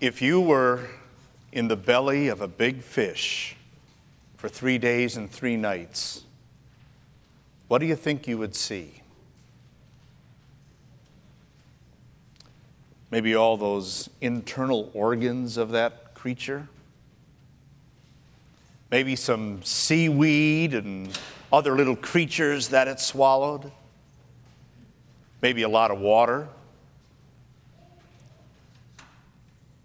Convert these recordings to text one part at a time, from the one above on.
If you were in the belly of a big fish for 3 days and 3 nights, what do you think you would see? Maybe all those internal organs of that creature. Maybe some seaweed and other little creatures that it swallowed. Maybe a lot of water.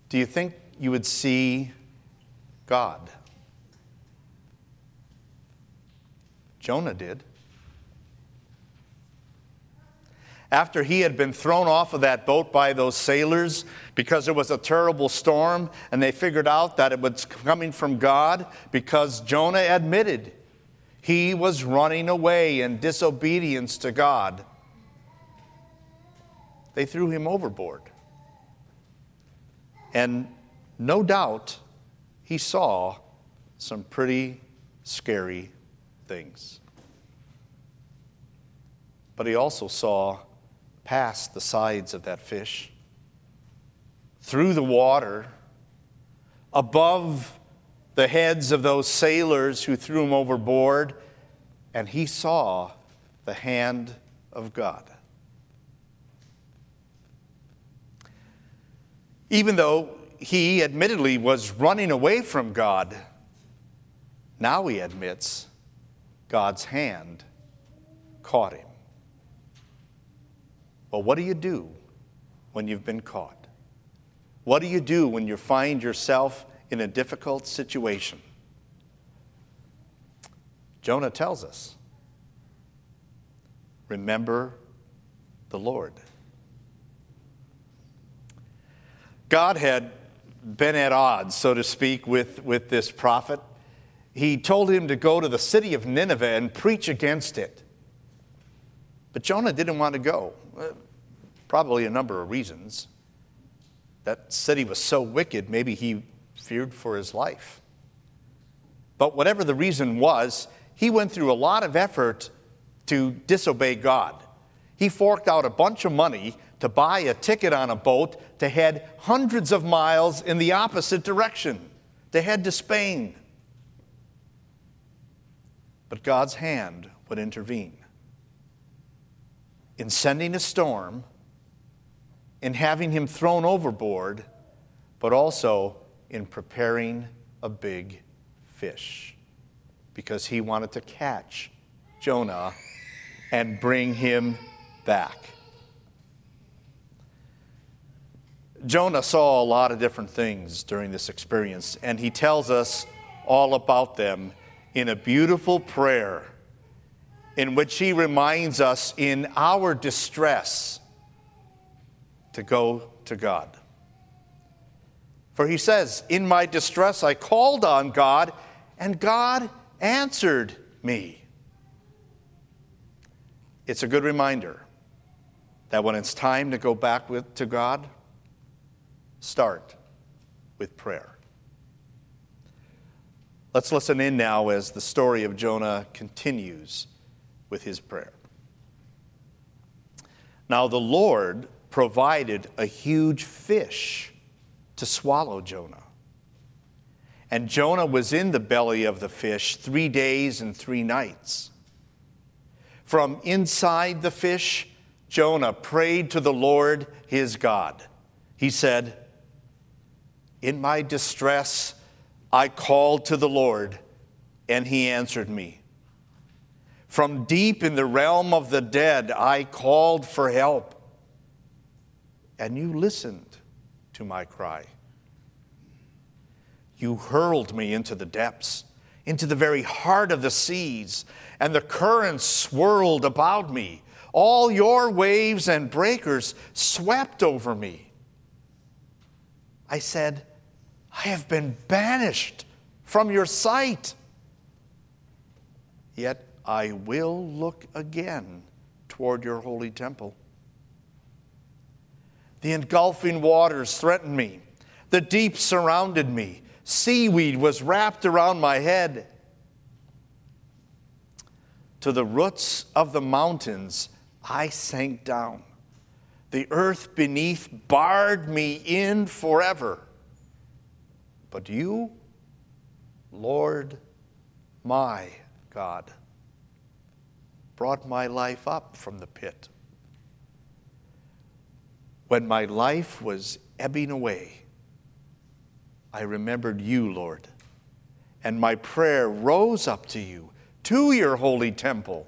Do you think you would see God? Jonah did. After he had been thrown off of that boat by those sailors because it was a terrible storm, and they figured out that it was coming from God because Jonah admitted he was running away in disobedience to God, they threw him overboard. And no doubt, he saw some pretty scary things. But he also saw past the sides of that fish, through the water, above the heads of those sailors who threw him overboard, and he saw the hand of God. Even though he admittedly was running away from God, now he admits God's hand caught him. Well, what do you do when you've been caught? What do you do when you find yourself in a difficult situation? Jonah tells us, remember the Lord. God had been at odds, so to speak, with this prophet. He told him to go to the city of Nineveh and preach against it. But Jonah didn't want to go, probably a number of reasons. That city was so wicked, maybe he feared for his life. But whatever the reason was, he went through a lot of effort to disobey God. He forked out a bunch of money to buy a ticket on a boat to head hundreds of miles in the opposite direction, to head to Spain. But God's hand would intervene. In sending a storm, in having him thrown overboard, but also in preparing a big fish, because he wanted to catch Jonah and bring him back. Jonah saw a lot of different things during this experience, and he tells us all about them in a beautiful prayer in which he reminds us in our distress to go to God. For he says, "In my distress I called on God, and God answered me." It's a good reminder that when it's time to go back to God, start with prayer. Let's listen in now as the story of Jonah continues with his prayer. Now the Lord provided a huge fish to swallow Jonah. And Jonah was in the belly of the fish 3 days and 3 nights. From inside the fish, Jonah prayed to the Lord his God. He said, "In my distress, I called to the Lord, and he answered me. From deep in the realm of the dead, I called for help, and you listened to my cry. You hurled me into the depths, into the very heart of the seas, and the currents swirled about me. All your waves and breakers swept over me. I said, I have been banished from your sight. Yet I will look again toward your holy temple. The engulfing waters threatened me. The deep surrounded me. Seaweed was wrapped around my head. To the roots of the mountains I sank down. The earth beneath barred me in forever. But you, Lord my God, brought my life up from the pit. When my life was ebbing away, I remembered you, Lord, and my prayer rose up to you, to your holy temple.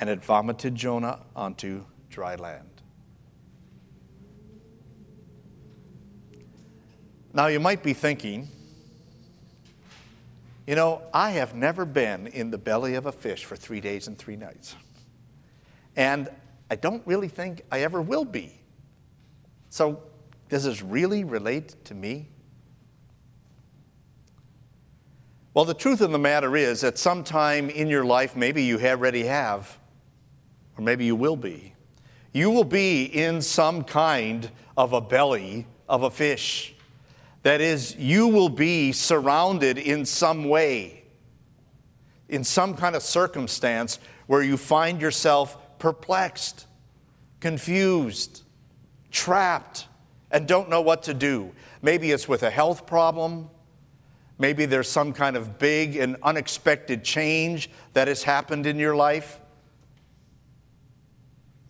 and it vomited Jonah onto dry land. Now you might be thinking, you know, I have never been in the belly of a fish for 3 days and 3 nights. And I don't really think I ever will be. So does this really relate to me? Well, the truth of the matter is that sometime in your life, maybe you already have, or maybe you will be. You will be in some kind of a belly of a fish. That is, you will be surrounded in some way, in some kind of circumstance where you find yourself perplexed, confused, trapped, and don't know what to do. Maybe it's with a health problem. Maybe there's some kind of big and unexpected change that has happened in your life.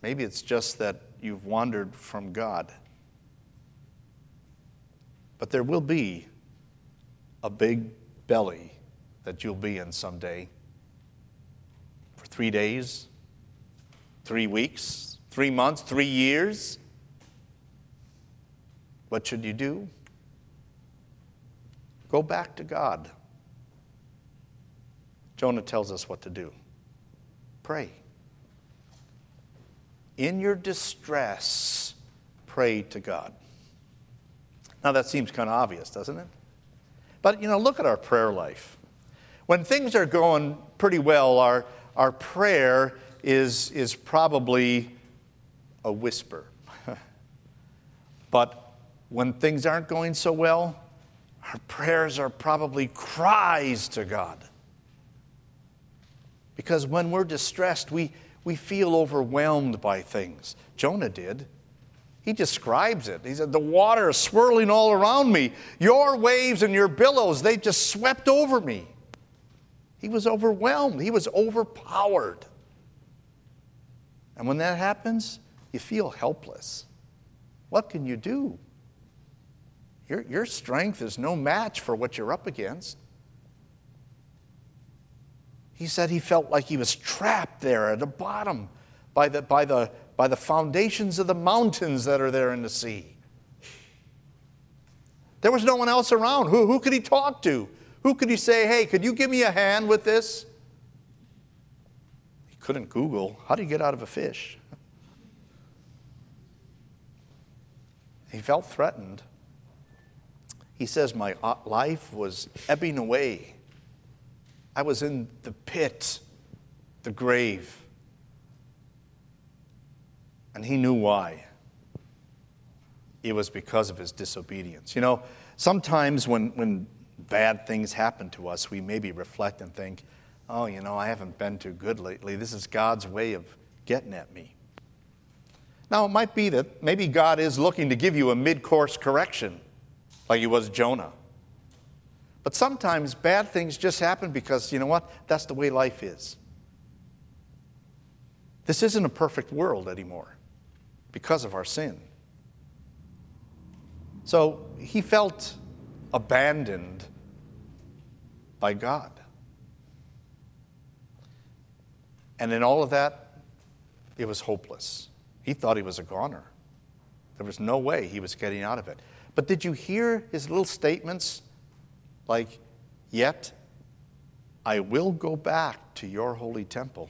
Maybe it's just that you've wandered from God. But there will be a big belly that you'll be in someday for 3 days, 3 weeks, 3 months, 3 years. What should you do? Go back to God. Jonah tells us what to do. Pray. In your distress, pray to God. Now that seems kind of obvious, doesn't it? But, you know, look at our prayer life. When things are going pretty well, our prayer is probably a whisper. But when things aren't going so well, our prayers are probably cries to God. Because when we're distressed, we feel overwhelmed by things. Jonah did. He describes it. He said, the water is swirling all around me. Your waves and your billows, they just swept over me. He was overwhelmed. He was overpowered. And when that happens, you feel helpless. What can you do? Your strength is no match for what you're up against. He said he felt like he was trapped there at the bottom by the foundations of the mountains that are there in the sea. There was no one else around. Who could he talk to? Who could he say, hey, could you give me a hand with this? He couldn't Google, how do you get out of a fish? He felt threatened. He says, my life was ebbing away. I was in the pit, the grave. And he knew why. It was because of his disobedience. You know, sometimes when bad things happen to us, we maybe reflect and think, oh, you know, I haven't been too good lately. This is God's way of getting at me. Now, it might be that maybe God is looking to give you a mid-course correction, like he was Jonah. But sometimes bad things just happen because, you know what, that's the way life is. This isn't a perfect world anymore, because of our sin. So he felt abandoned by God. And in all of that, it was hopeless. He thought he was a goner. There was no way he was getting out of it. But did you hear his little statements like, yet I will go back to your holy temple.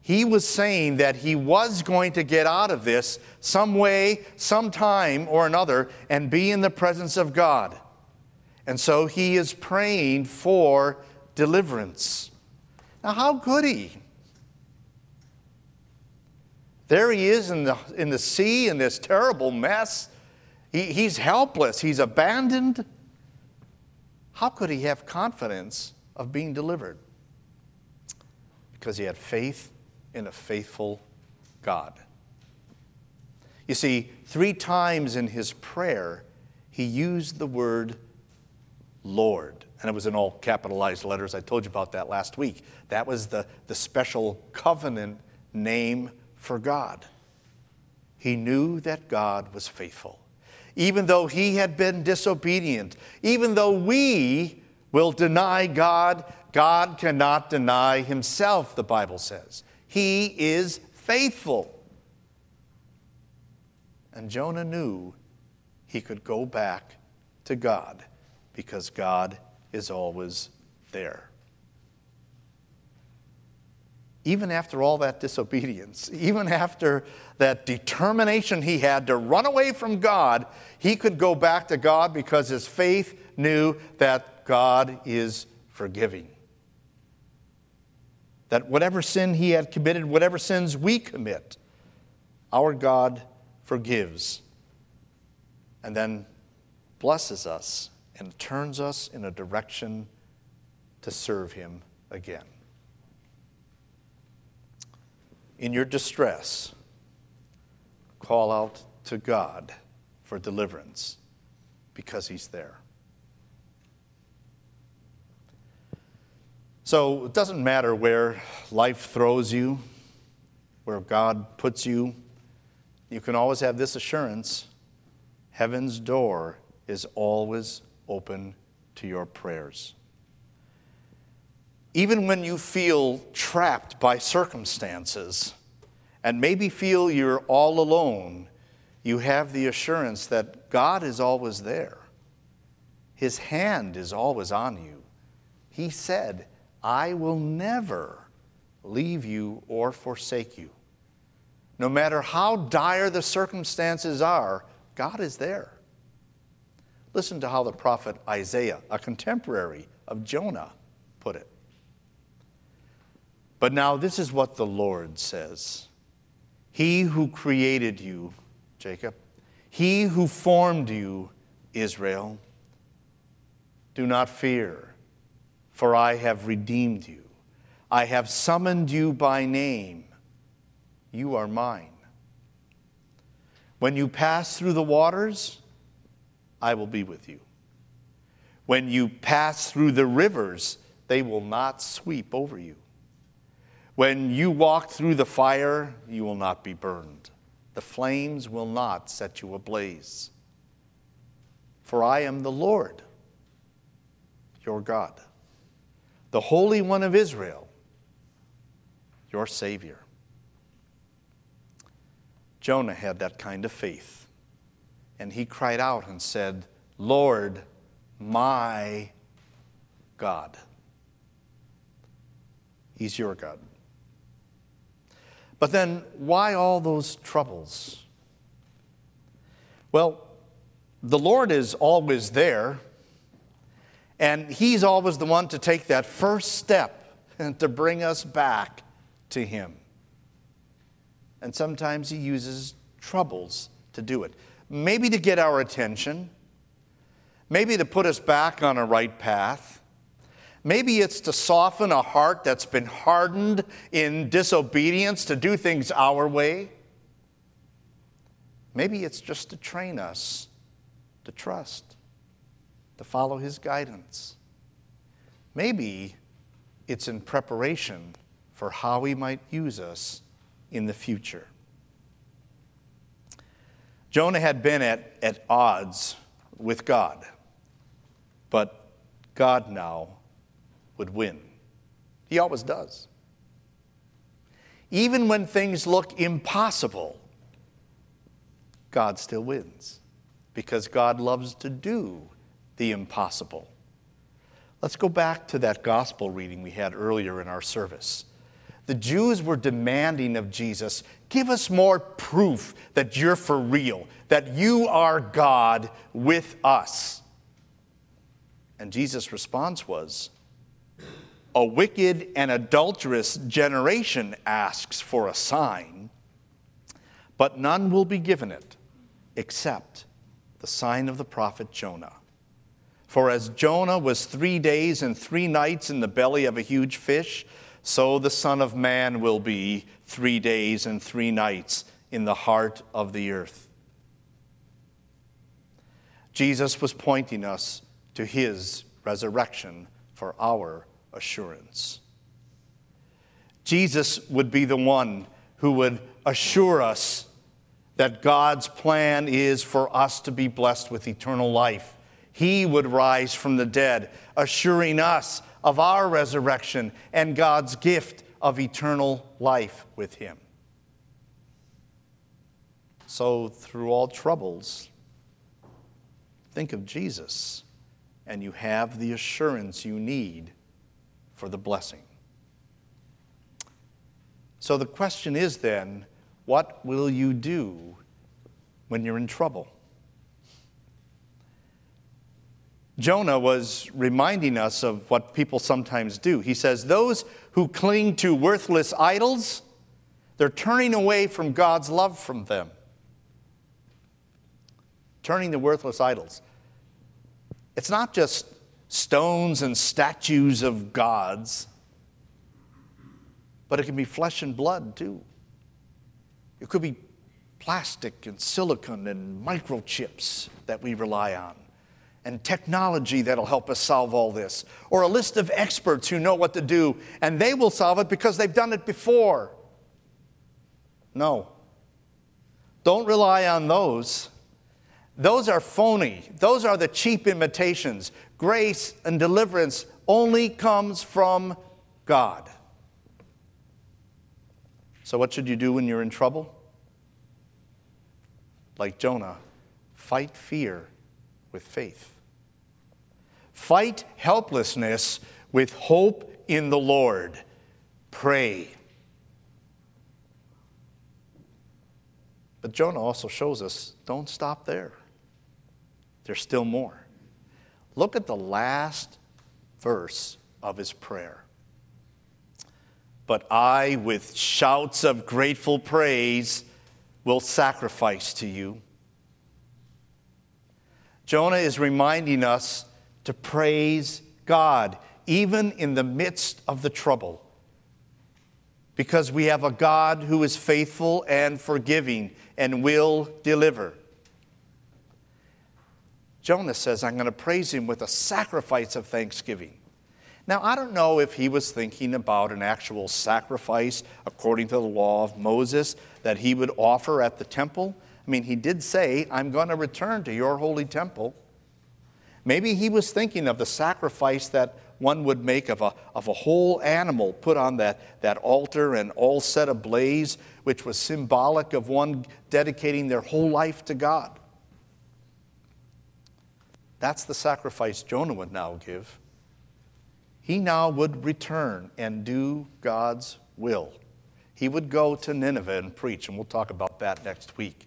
He was saying that he was going to get out of this some way, sometime or another, and be in the presence of God. And so he is praying for deliverance. Now, how could he? There he is in the sea, in this terrible mess. He's helpless. He's abandoned. How could he have confidence of being delivered? Because he had faith in a faithful God. You see, 3 times in his prayer, he used the word Lord. And it was in all capitalized letters. I told you about that last week. That was the special covenant name for God. He knew that God was faithful. Even though he had been disobedient, even though we will deny God, God cannot deny himself, the Bible says. He is faithful. And Jonah knew he could go back to God because God is always there. Even after all that disobedience, even after that determination he had to run away from God, he could go back to God because his faith knew that God is forgiving. That whatever sin he had committed, whatever sins we commit, our God forgives and then blesses us and turns us in a direction to serve him again. In your distress, call out to God for deliverance because he's there. So it doesn't matter where life throws you, where God puts you. You can always have this assurance: heaven's door is always open to your prayers. Even when you feel trapped by circumstances and maybe feel you're all alone, you have the assurance that God is always there. His hand is always on you. He said, "I will never leave you or forsake you." No matter how dire the circumstances are, God is there. Listen to how the prophet Isaiah, a contemporary of Jonah, put it. "But now this is what the Lord says. He who created you, Jacob, he who formed you, Israel, do not fear, for I have redeemed you. I have summoned you by name. You are mine. When you pass through the waters, I will be with you. When you pass through the rivers, they will not sweep over you. When you walk through the fire, you will not be burned. The flames will not set you ablaze. For I am the Lord, your God, the Holy One of Israel, your Savior." Jonah had that kind of faith, and he cried out and said, "Lord, my God." He's your God. But then, why all those troubles? Well, the Lord is always there, and he's always the one to take that first step and to bring us back to him. And sometimes he uses troubles to do it. Maybe to get our attention, maybe to put us back on a right path. Maybe it's to soften a heart that's been hardened in disobedience to do things our way. Maybe it's just to train us to trust, to follow his guidance. Maybe it's in preparation for how he might use us in the future. Jonah had been at odds with God, but God now would win. He always does. Even when things look impossible, God still wins because God loves to do the impossible. Let's go back to that gospel reading we had earlier in our service. The Jews were demanding of Jesus, give us more proof that you're for real, that you are God with us. And Jesus' response was, a wicked and adulterous generation asks for a sign, but none will be given it except the sign of the prophet Jonah. For as Jonah was 3 days and 3 nights in the belly of a huge fish, so the Son of Man will be 3 days and 3 nights in the heart of the earth. Jesus was pointing us to his resurrection for our assurance. Jesus would be the one who would assure us that God's plan is for us to be blessed with eternal life. He would rise from the dead, assuring us of our resurrection and God's gift of eternal life with him. So through all troubles, think of Jesus, and you have the assurance you need for the blessing. So the question is then, what will you do when you're in trouble? Jonah was reminding us of what people sometimes do. He says, those who cling to worthless idols, they're turning away from God's love from them. Turning to worthless idols. It's not just stones and statues of gods, but it can be flesh and blood too. It could be plastic and silicon and microchips that we rely on, and technology that'll help us solve all this, or a list of experts who know what to do, and they will solve it because they've done it before. No. Don't rely on those. Those are phony. Those are the cheap imitations. Grace and deliverance only comes from God. So what should you do when you're in trouble? Like Jonah, fight fear with faith. Fight helplessness with hope in the Lord. Pray. But Jonah also shows us, don't stop there. There's still more. Look at the last verse of his prayer. But I, with shouts of grateful praise, will sacrifice to you. Jonah is reminding us to praise God, even in the midst of the trouble, because we have a God who is faithful and forgiving and will deliver. Jonah says, I'm going to praise him with a sacrifice of thanksgiving. Now, I don't know if he was thinking about an actual sacrifice according to the law of Moses that he would offer at the temple. I mean, he did say, I'm going to return to your holy temple. Maybe he was thinking of the sacrifice that one would make of a whole animal put on that altar and all set ablaze, which was symbolic of one dedicating their whole life to God. That's the sacrifice Jonah would now give. He now would return and do God's will. He would go to Nineveh and preach, and we'll talk about that next week.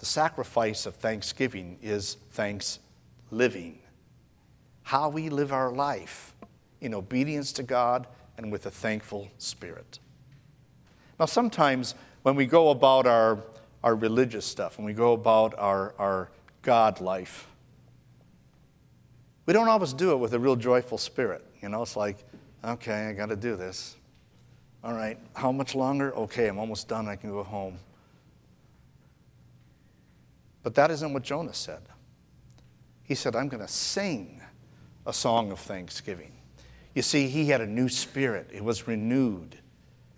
The sacrifice of thanksgiving is thanks living. How we live our life in obedience to God and with a thankful spirit. Now, sometimes when we go about our religious stuff, when we go about our God life, we don't always do it with a real joyful spirit. You know, it's like, okay, I got to do this. All right, how much longer? Okay, I'm almost done. I can go home. But that isn't what Jonah said. He said, I'm going to sing a song of thanksgiving. You see, he had a new spirit. It was renewed,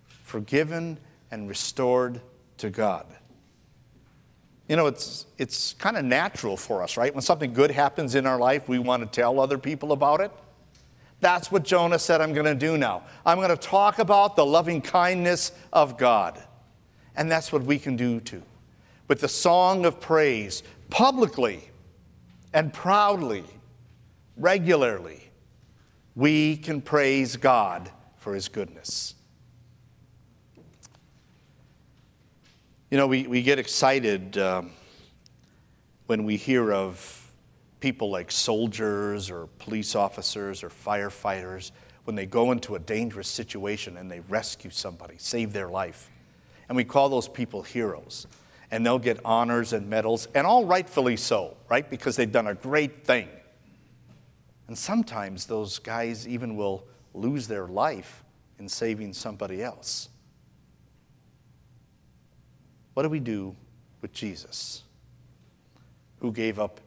forgiven, and restored to God. You know, it's kind of natural for us, right? When something good happens in our life, we want to tell other people about it. That's what Jonah said, I'm going to do now. I'm going to talk about the loving kindness of God. And that's what we can do too. With the song of praise, publicly and proudly, regularly, we can praise God for his goodness. You know, we get excited when we hear of people like soldiers or police officers or firefighters when they go into a dangerous situation and they rescue somebody, save their life. And we call those people heroes. And they'll get honors and medals, and all rightfully so, right? Because they've done a great thing. And sometimes those guys even will lose their life in saving somebody else. What do we do with Jesus, who gave up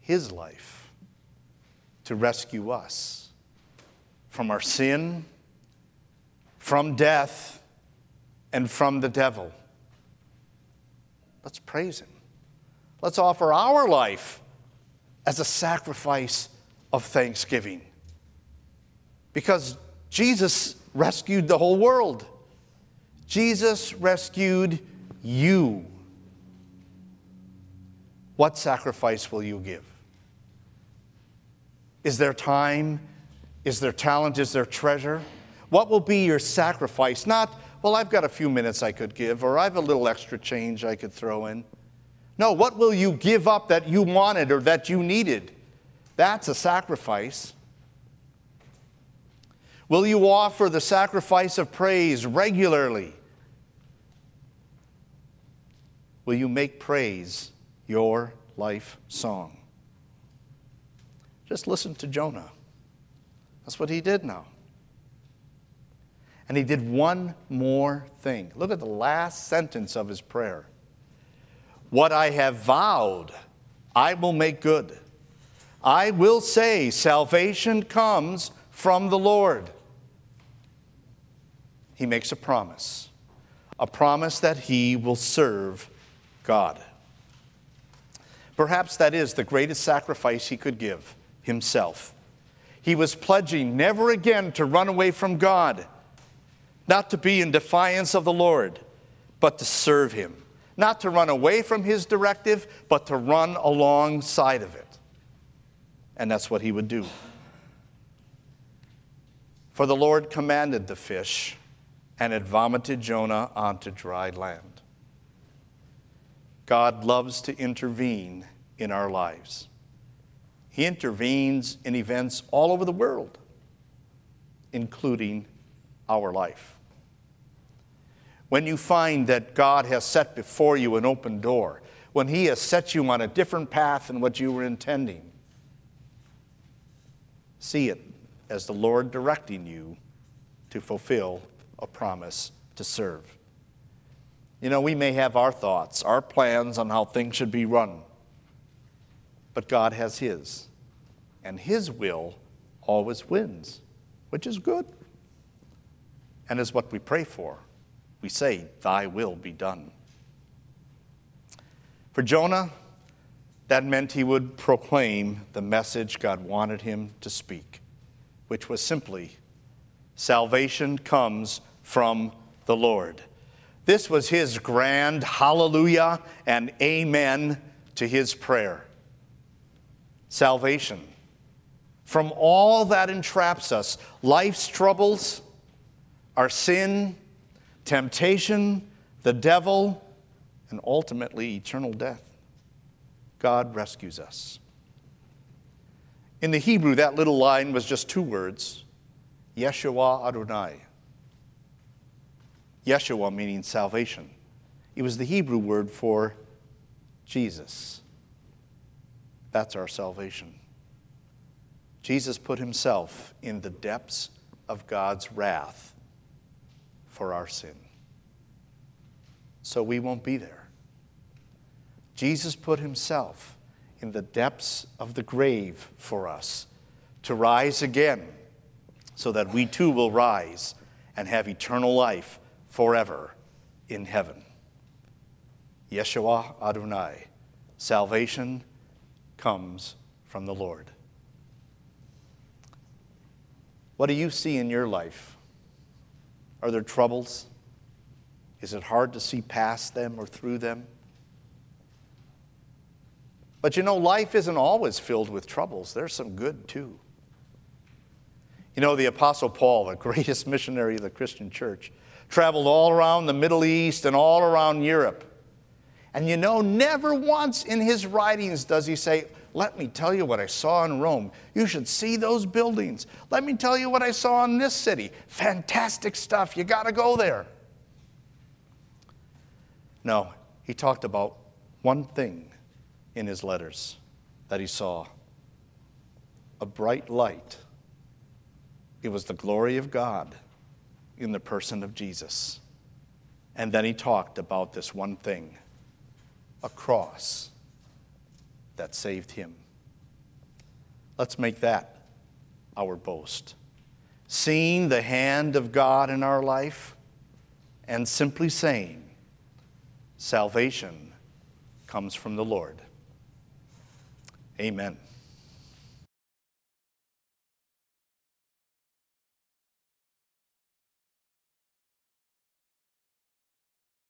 his life to rescue us from our sin, from death, and from the devil? Let's praise him. Let's offer our life as a sacrifice of thanksgiving, because Jesus rescued the whole world. Jesus rescued you. What sacrifice will you give? Is there time? Is there talent? Is there treasure? What will be your sacrifice? Not, well, I've got a few minutes I could give, or I have a little extra change I could throw in. No, what will you give up that you wanted or that you needed? That's a sacrifice. Will you offer the sacrifice of praise regularly? Will you make praise your life song? Just listen to Jonah. That's what he did now. And he did one more thing. Look at the last sentence of his prayer. What I have vowed, I will make good. I will say, salvation comes from the Lord. He makes a promise that he will serve God. Perhaps that is the greatest sacrifice he could give, himself. He was pledging never again to run away from God, not to be in defiance of the Lord, but to serve him, not to run away from his directive, but to run alongside of it. And that's what he would do. For the Lord commanded the fish, and it vomited Jonah onto dry land. God loves to intervene in our lives. He intervenes in events all over the world, including our life. When you find that God has set before you an open door, when he has set you on a different path than what you were intending, see it as the Lord directing you to fulfill a promise to serve. You know, we may have our thoughts, our plans on how things should be run, but God has his, and his will always wins, which is good, and is what we pray for. We say, thy will be done. For Jonah, that meant he would proclaim the message God wanted him to speak, which was simply, salvation comes from the Lord. This was his grand hallelujah and amen to his prayer. Salvation from all that entraps us, life's troubles, our sin, temptation, the devil, and ultimately eternal death. God rescues us. In the Hebrew, that little line was just two words, Yeshua Adonai. Yeshua meaning salvation. It was the Hebrew word for Jesus. That's our salvation. Jesus put himself in the depths of God's wrath for our sin, so we won't be there. Jesus put himself in the depths of the grave for us to rise again, so that we too will rise and have eternal life forever in heaven. Yeshua Adonai, salvation comes from the Lord. What do you see in your life? Are there troubles? Is it hard to see past them or through them? But you know, life isn't always filled with troubles. There's some good too. You know, the Apostle Paul, the greatest missionary of the Christian church, traveled all around the Middle East and all around Europe. And you know, never once in his writings does he say, let me tell you what I saw in Rome. You should see those buildings. Let me tell you what I saw in this city. Fantastic stuff. You got to go there. No, he talked about one thing in his letters that he saw. A bright light. It was the glory of God in the person of Jesus. And then he talked about this one thing. A cross that saved him. Let's make that our boast. Seeing the hand of God in our life and simply saying, salvation comes from the Lord. Amen.